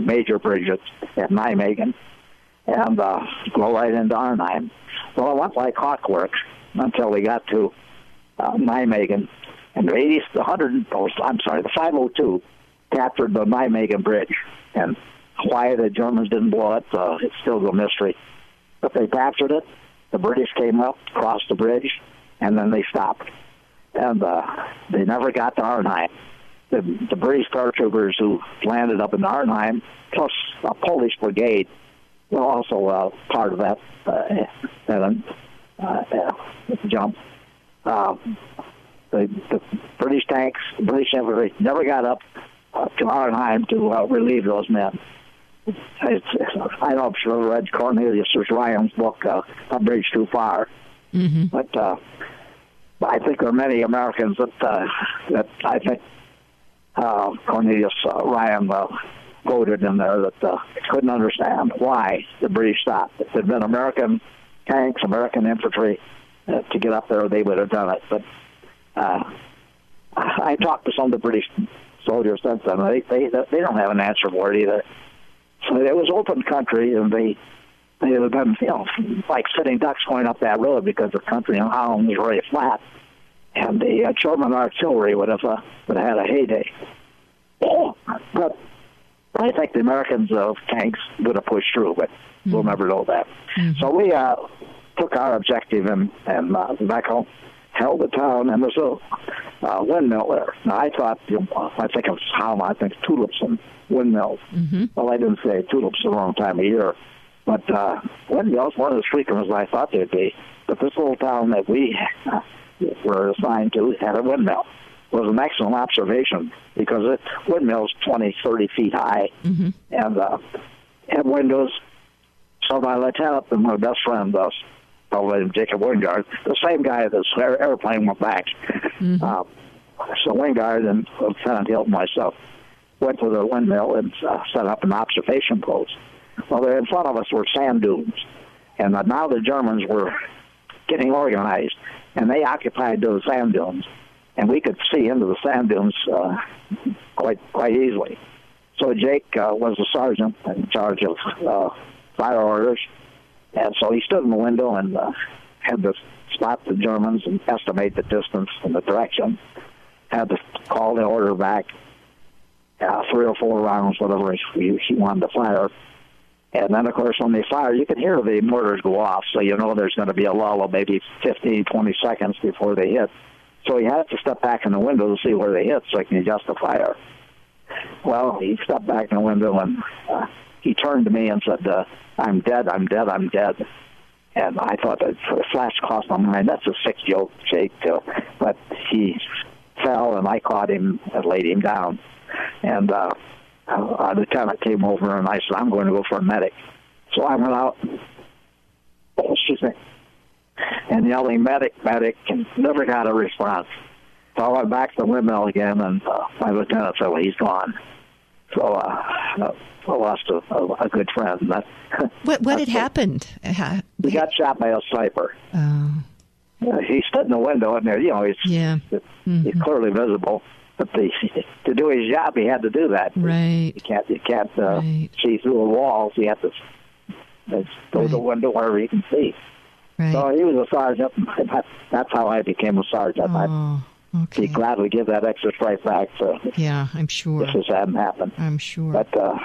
major bridges at Nijmegen, and uh, go right into Arnhem. Well, it went like clockwork until we got to uh, Nijmegen, and the eightieth, the hundred, oh, I'm sorry, the five oh two captured the Nijmegen Bridge. And why the Germans didn't blow it, uh, it's still a mystery. But they captured it. The British came up, crossed the bridge, and then they stopped. And uh, they never got to Arnhem. The, the British paratroopers who landed up in Arnhem, plus a Polish brigade, were also uh, part of that, uh, that uh, uh, jump. Uh, the, the British tanks, the British infantry, never got up uh, to Arnhem to uh, relieve those men. It's, it's, I don't know if you ever read Cornelius Ryan's book, uh, A Bridge Too Far. Mm-hmm. But uh, I think there are many Americans that, uh, that I think uh, Cornelius uh, Ryan uh, quoted in there that uh, couldn't understand why the British stopped. If there had been American tanks, American infantry uh, to get up there, they would have done it. But uh, I talked to some of the British soldiers since then. They, they, they don't have an answer for it either. So it was open country, and they they had been, you know, like sitting ducks going up that road because the country in Holland was really flat, and the uh, German artillery would have uh, would have had a heyday. Oh, but I think the Americans of uh, tanks would have pushed through, but mm-hmm. we'll never know that. Mm-hmm. So we uh, took our objective and and uh, back home, held the town, and there's a uh, windmill there. Now I thought, you know, I think it was Holland, I think tulips and windmills. Mm-hmm. Well, I didn't say tulips the wrong time of year, but uh, windmills weren't as frequent as I thought they'd be. But this little town that we uh, were assigned to had a windmill. It was an excellent observation because it windmill's twenty, thirty feet high, mm-hmm. and uh, had windows. So my lieutenant and my best friend, uh, Jake Wingard, the same guy that's airplane went back. Mm-hmm. Uh, so Wingard and Lieutenant Hill and myself went to the windmill and uh, set up an observation post. Well, there in front of us were sand dunes, and uh, now the Germans were getting organized, and they occupied those sand dunes, and we could see into the sand dunes uh, quite quite easily. So Jake uh, was the sergeant in charge of uh, fire orders, and so he stood in the window and uh, had to spot the Germans and estimate the distance and the direction, had to call the order back. Uh, three or four rounds, whatever he, he wanted to fire. And then, of course, when they fire, you can hear the mortars go off, so you know there's going to be a lull of maybe fifteen, twenty seconds before they hit. So he had to step back in the window to see where they hit so he can adjust the fire. Well, he stepped back in the window, and uh, he turned to me and said, uh, I'm dead, I'm dead, I'm dead. And I thought that flashed across my mind. That's a sick joke, Jake. Uh, but he fell, and I caught him and laid him down. And uh, uh, the lieutenant came over, and I said, I'm going to go for a medic. So I went out, oh, excuse me, and yelling, medic, medic, and never got a response. So I went back to the windmill again, and uh, my lieutenant said, well, he's gone. So uh, I lost a, a, a good friend. That, what what had happened? He got shot by a sniper. Oh. Uh, he stood in the window, and there, you know, he's, yeah. mm-hmm. he's clearly visible. But the, to do his job, he had to do that. Right. You can't you can't uh, right. see through a wall. So you have to go to right. the window wherever you can see. Right. So he was a sergeant. That's how I became a sergeant. Oh, okay. I'd gladly give that extra strike back. So yeah, I'm sure. This hadn't happened. I'm sure. But uh,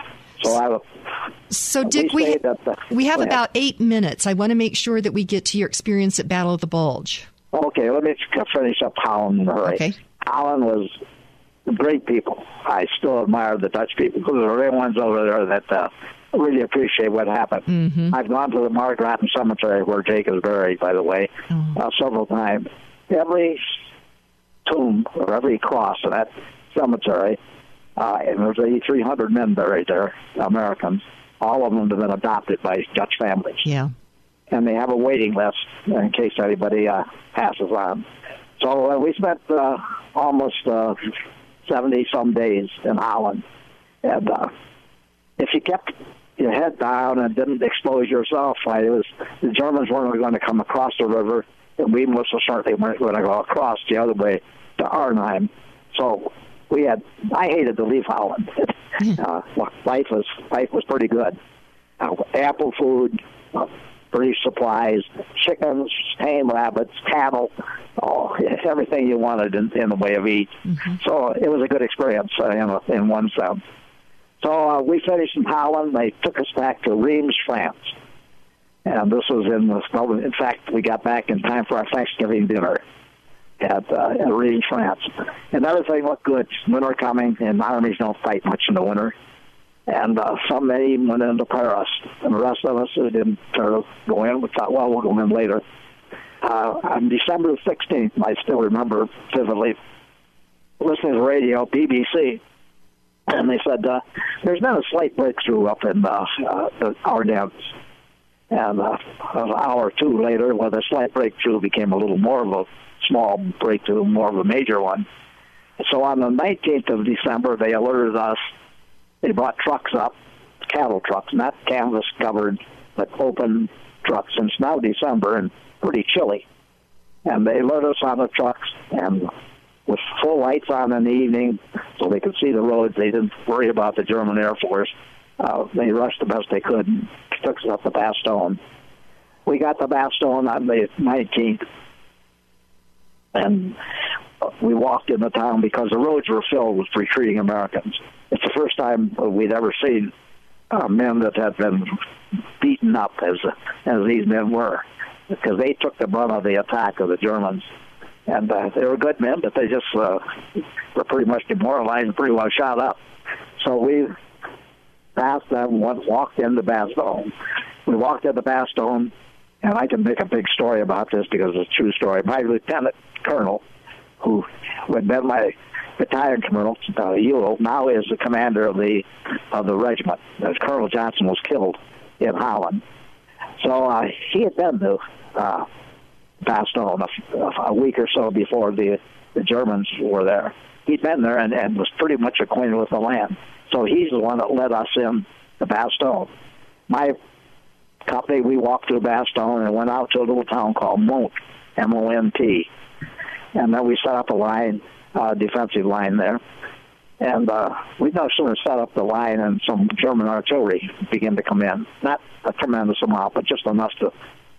so I. So Dick, we we, ha- the, we have about eight minutes. I want to make sure that we get to your experience at Battle of the Bulge. Okay, let me finish up Holland in a hurry. Okay. Holland was. Great people. I still admire the Dutch people because there are real ones over there that uh, really appreciate what happened. Mm-hmm. I've gone to the Margraten Cemetery where Jake is buried, by the way, oh. uh, several times. Every tomb or every cross in that cemetery, uh, and there's three hundred men buried there, Americans. All of them have been adopted by Dutch families. Yeah, and they have a waiting list in case anybody uh, passes on. So uh, we spent uh, almost. Uh, seventy-some days in Holland. And uh, if you kept your head down and didn't expose yourself, right, it was, the Germans weren't going to come across the river, and we most certainly weren't going to go across the other way to Arnhem. So we had, I hated to leave Holland. uh, life was life was pretty good. Uh, apple food, uh, breeze supplies, chickens, tame rabbits, cattle, oh, everything you wanted in, in the way of eat. Mm-hmm. So it was a good experience uh, in, a, in one sense. So uh, we finished in Holland. They took us back to Reims, France. And this was in the snow. In fact, we got back in time for our Thanksgiving dinner at, uh, at Reims, France. And everything looked good. Winter coming, and armies don't fight much in the winter. And uh, some men even went into Paris. And the rest of us who didn't uh, go in, we thought, well, we'll go in later. Uh, on December sixteenth, I still remember vividly, listening to the radio, B B C, and they said, uh, there's been a slight breakthrough up in uh, uh, the Arnhem. And uh, an hour or two later, well, the slight breakthrough became a little more of a small breakthrough, more of a major one. So on the nineteenth of December, they alerted us. They brought trucks up, cattle trucks, not canvas-covered, but open trucks. And it's now December and pretty chilly. And they loaded us on the trucks, and with full lights on in the evening so they could see the roads. They didn't worry about the German Air Force. Uh, they rushed the best they could and took us up the Bastogne. We got the Bastogne on the nineteenth, and we walked in the town because the roads were filled with retreating Americans. It's the first time we'd ever seen uh, men that had been beaten up as as these men were, because they took the brunt of the attack of the Germans. And uh, they were good men, but they just uh, were pretty much demoralized and pretty well shot up. So we passed them, went, walked into Bastogne. We walked into Bastogne, and I can make a big story about this because it's a true story. My lieutenant colonel, who had been my retired colonel, uh, Ewell, now is the commander of the of the regiment. As Colonel Johnson was killed in Holland. So uh, he had been to uh, Bastogne a, a week or so before the, the Germans were there. He'd been there and, and was pretty much acquainted with the land. So he's the one that led us in to Bastogne. My company, we walked through Bastogne and went out to a little town called Mont, M O N T. And then we set up a line, uh, defensive line there. And uh, we no sooner set up the line and some German artillery began to come in. Not a tremendous amount, but just enough to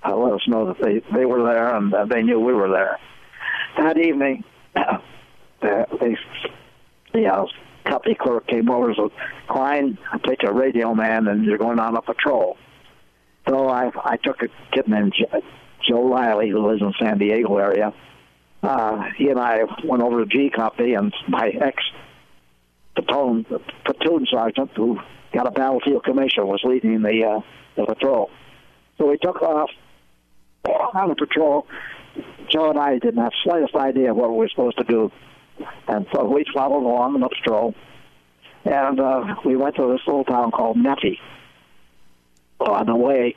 uh, let us know that they, they were there and uh, they knew we were there. That evening, uh, they, the you know, company clerk came over and said, Kline, take a radio man and you're going on a patrol. So I, I took a kid named Joe Riley, who lives in San Diego area. Uh, he and I went over to G Company, and my ex-platoon platoon sergeant, who got a battlefield commission, was leading the, uh, the patrol. So we took off on the patrol. Joe and I didn't have the slightest idea of what we were supposed to do. And so we followed along on the patrol. And uh, we went to this little town called Neffe. So on the way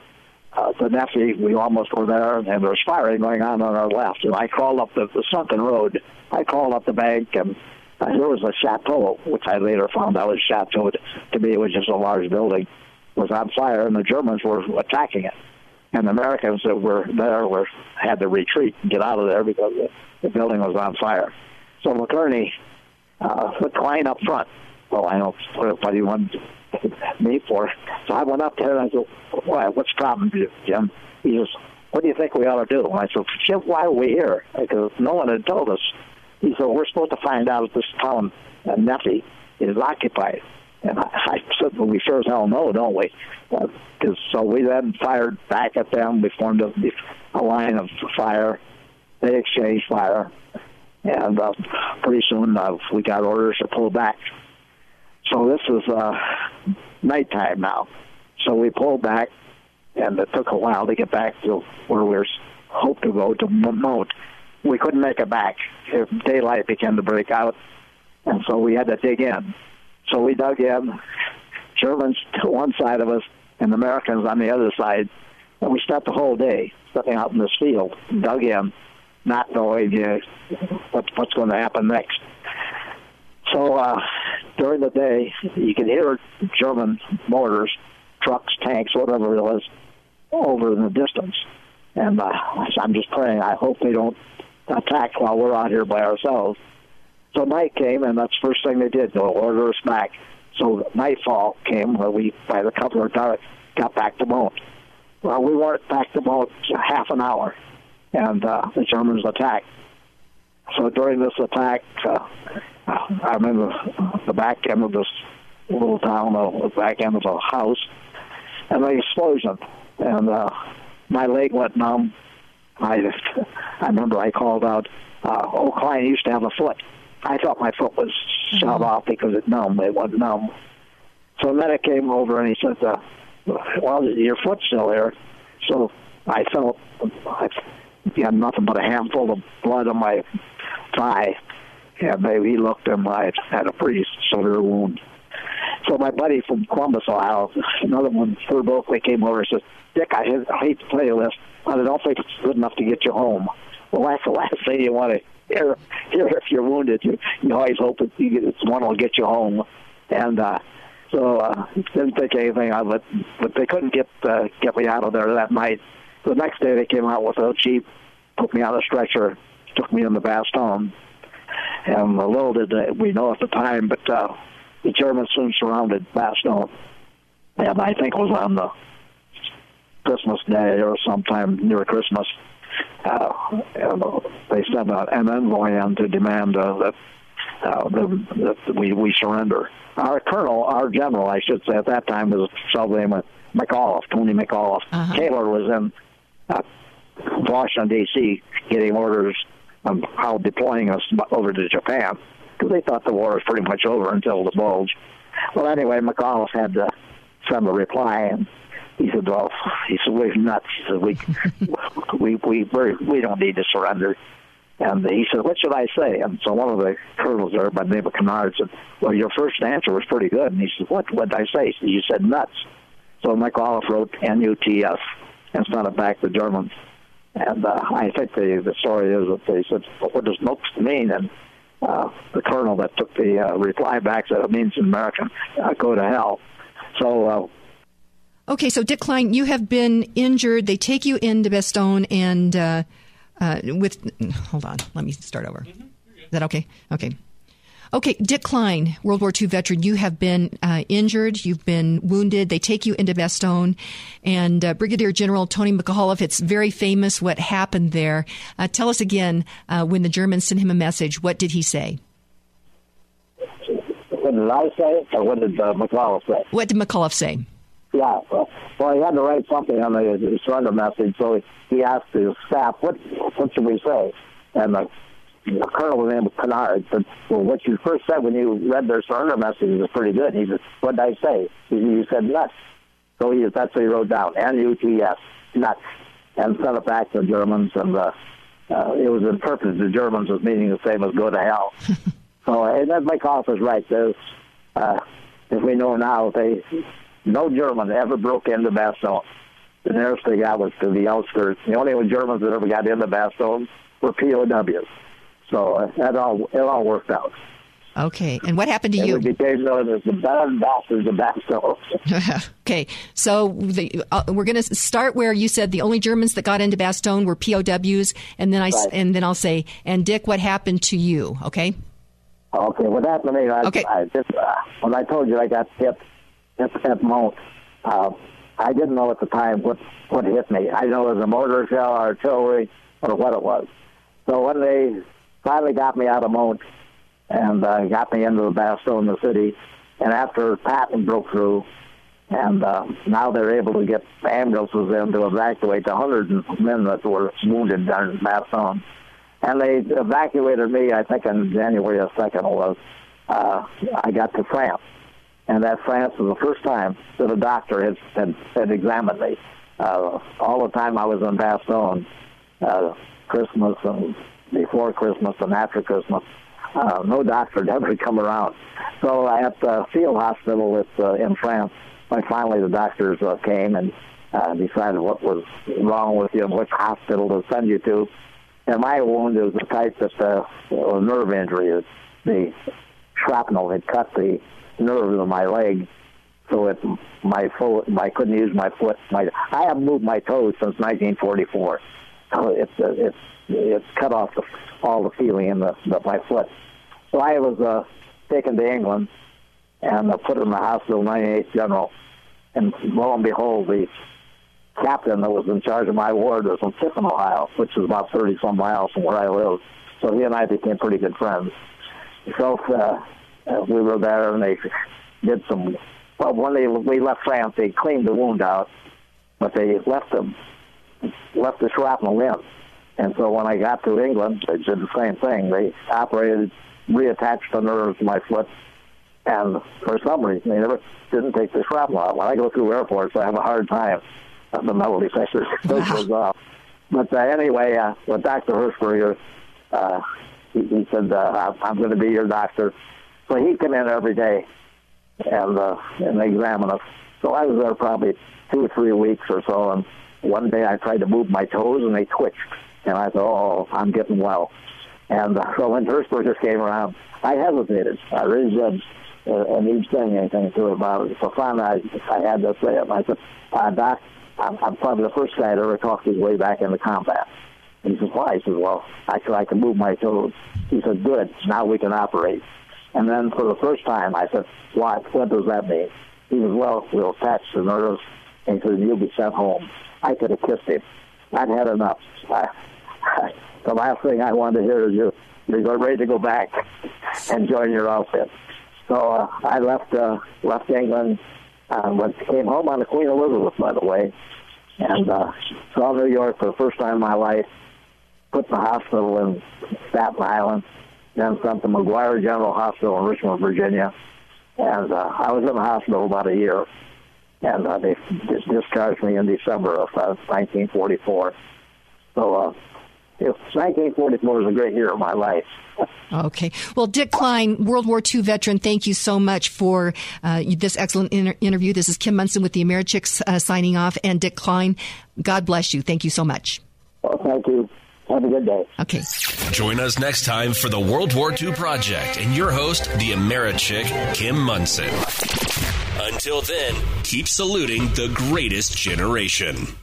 uh, to Neffe, we almost were there, and there was firing going on on our left. And I crawled up the, the sunken road. I crawled up the bank, and uh, there was a chateau, which I later found out was a chateau. To me, it was just a large building. It was on fire, and the Germans were attacking it. And the Americans that were there were had to retreat and get out of there because the, the building was on fire. So McCurney uh, put Kline up front. Well, I don't know what he wanted me for. So I went up there and I said, "Why? What's the problem, Jim?" He says, "What do you think we ought to do?" And I said, "Jim, why are we here?" Because no one had told us. He said, "We're supposed to find out if this town, uh, Neffe, is occupied." And I, I said, "Well, we sure as hell know, don't we?" Uh, so we then fired back at them. We formed a, a line of fire. They exchanged fire. And uh, pretty soon uh, we got orders to pull back. So this is uh, nighttime now. So we pulled back, and it took a while to get back to where we were hoped to go, to Mont. We couldn't make it back. Daylight began to break out, and so we had to dig in. So we dug in, Germans to one side of us and Americans on the other side, and we spent the whole day stepping out in this field, dug in, not knowing uh, what, what's going to happen next. So uh, during the day, you can hear German mortars, trucks, tanks, whatever it was, over in the distance. And uh, I'm just praying, I hope they don't attack while we're out here by ourselves. So night came, and that's the first thing they did, they ordered us back. So nightfall came where we, by the cover of dark, got back to Mont. Well, we weren't back about half an hour, and uh, the Germans attacked. So during this attack, uh, I'm in the, the back end of this little town, the back end of a house, and an explosion. And uh, my leg went numb. I, I remember I called out, uh, oh, Klein used to have a foot. I thought my foot was shot mm-hmm. off because it numbed. It wasn't numb. So then it came over, and he said, uh, well, your foot's still here. So I felt I had nothing but a handful of blood on my thigh. And they, he looked, and I had a pretty severe wound. So my buddy from Columbus, Ohio, another one, third Oakley, came over and said, Dick, I hate, I hate to play this, but I don't think it's good enough to get you home. Well, that's the last thing you want to hear, hear if you're wounded. You, you always hope that you, one will get you home. And uh, so I uh, didn't think anything of it, but they couldn't get uh, get me out of there that night. The next day they came out with a jeep, put me on a stretcher, took me in the Bastogne. And little did we know at the time, but... Uh, The Germans soon surrounded Bastogne, and I think it was on the Christmas day or sometime near Christmas. Uh, and they sent out an envoy in to demand uh, that, uh, that, that we, we surrender. Our colonel, our general, I should say, at that time was somebody named McAuliffe, Tony McAuliffe. Uh-huh. Taylor was in uh, Washington, D C, getting orders on how deploying us over to Japan. Because they thought the war was pretty much over until the Bulge. Well, anyway, McAuliffe had to send a reply, and he said, well, he said, we're nuts. He said, we, we, we, we're, we don't need to surrender. And he said, what should I say? And so one of the colonels there by the name of Kinnard said, well, your first answer was pretty good. And he said, what did I say? He said, you said nuts. So McAuliffe wrote N U T S and sent it back to Germans. And uh, I think the, the story is that they said, well, what does nuts mean? And Uh, the colonel that took the uh, reply back said it means in America, uh, go to hell. So, uh, okay, so Dick Kline, you have been injured. They take you into Bastogne and uh, uh, with, hold on, let me start over. Mm-hmm. Is that okay? Okay. Okay, Dick Kline, World War Two veteran, you have been uh, injured, you've been wounded, they take you into Bastogne, and uh, Brigadier General Tony McAuliffe, it's very famous what happened there. Uh, tell us again, uh, when the Germans sent him a message, what did he say? What did I say, or what did uh, McAuliffe say? What did McAuliffe say? Yeah, well, well, he had to write something on the surrender message, so he asked his staff, what, what should we say? And the uh, The colonel was named Kinnard said, well, what you first said when you read their surrender message was pretty good. He said, what did I say? He said, you said nuts. So he, that's what he wrote down, N U T S, nuts, and sent it back to the Germans. And uh, uh, it was interpreted to Germans as meaning the same as go to hell. So, and that McAuliffe is right. There's, uh, as we know now, they no German ever broke into Bastogne. The nearest they got was to the outskirts. The only Germans that ever got into Bastogne were P O Ws. So uh, that all it all worked out. Okay, and what happened to and you? We became known as the bad bastards of Bastogne. Okay, so the, uh, we're going to start where you said the only Germans that got into Bastogne were P O Ws, and then I right. and then I'll say, and Dick, what happened to you? Okay. Okay, what happened to me? I, okay. I just, uh, when I told you I got hit hit at Mount, uh, I didn't know at the time what what hit me. I know it was a mortar shell, artillery, or what it was. So when they finally got me out of Mount and uh, got me into the Bastogne, the city. And after Patton broke through, and uh, now they're able to get ambulances in to evacuate the hundred men that were wounded down in Bastogne. And they evacuated me, I think, on January second, was, uh, I got to France. And that France was the first time that a doctor had, had, had examined me. Uh, all the time I was in Bastogne, uh, Christmas and before Christmas and after Christmas, uh, no doctor had ever come around. So at the field hospital with, uh, in France, when finally the doctors uh, came and uh, decided what was wrong with you and which hospital to send you to. And my wound was the type that uh, a nerve injury. The shrapnel had cut the nerve of my leg, so it my foot I couldn't use my foot. My I haven't moved my toes since nineteen forty-four. So it's uh, it's It cut off the, all the feeling in the, the, my foot. So I was uh, taken to England and uh, put in the hospital, ninety-eighth General. And lo and behold, the captain that was in charge of my ward was from Tiffin, Ohio, which is about thirty-some miles from where I lived. So he and I became pretty good friends. So uh, we were there, and they did some... Well, when they, we left France, they cleaned the wound out, but they left the, left the shrapnel in. And so when I got to England, they did the same thing. They operated, reattached the nerves to my foot, and for some reason, they never didn't take the shrapnel out. When I go through airports, I have a hard time. The metal detector goes off. But uh, anyway, uh, with Doctor Hershberger, uh, he, he said, uh, I'm going to be your doctor. So he'd come in every day and, uh, and examine us. So I was there probably two or three weeks or so, and one day I tried to move my toes, and they twitched. And I thought, oh, I'm getting well. And uh, so when Hershberger came around, I hesitated. I really did. I didn't say anything to him about it. So finally, I, I had to say it. And I said, uh, Doc, I'm, I'm probably the first guy to ever talk his way back into combat. And he says, why? I said, well, I said, I can move my toes. He said, good, now we can operate. And then for the first time, I said, why? What does that mean? He says, well, we'll attach the nerves. And he says, you'll be sent home. I could have kissed him. I'd had enough. I, I, the last thing I wanted to hear is you're, you're ready to go back and join your outfit. So uh, I left uh, left England. I um, came home on the Queen Elizabeth, by the way, and uh, saw New York for the first time in my life, put in the hospital in Staten Island, then sent to McGuire General Hospital in Richmond, Virginia. And uh, I was in the hospital about a year, and uh, they dis- discharged me in December of uh, nineteen forty-four. So uh, it was, nineteen forty-four was a great year of my life. Okay. Well, Dick Kline, World War Two veteran, thank you so much for uh, this excellent inter- interview. This is Kim Monson with the AmeriChicks uh, signing off, and Dick Kline, God bless you. Thank you so much. Well, thank you. Have a good day. Okay. Join us next time for the World War Two Project and your host, the AmeriChick, Kim Monson. Until then, keep saluting the greatest generation.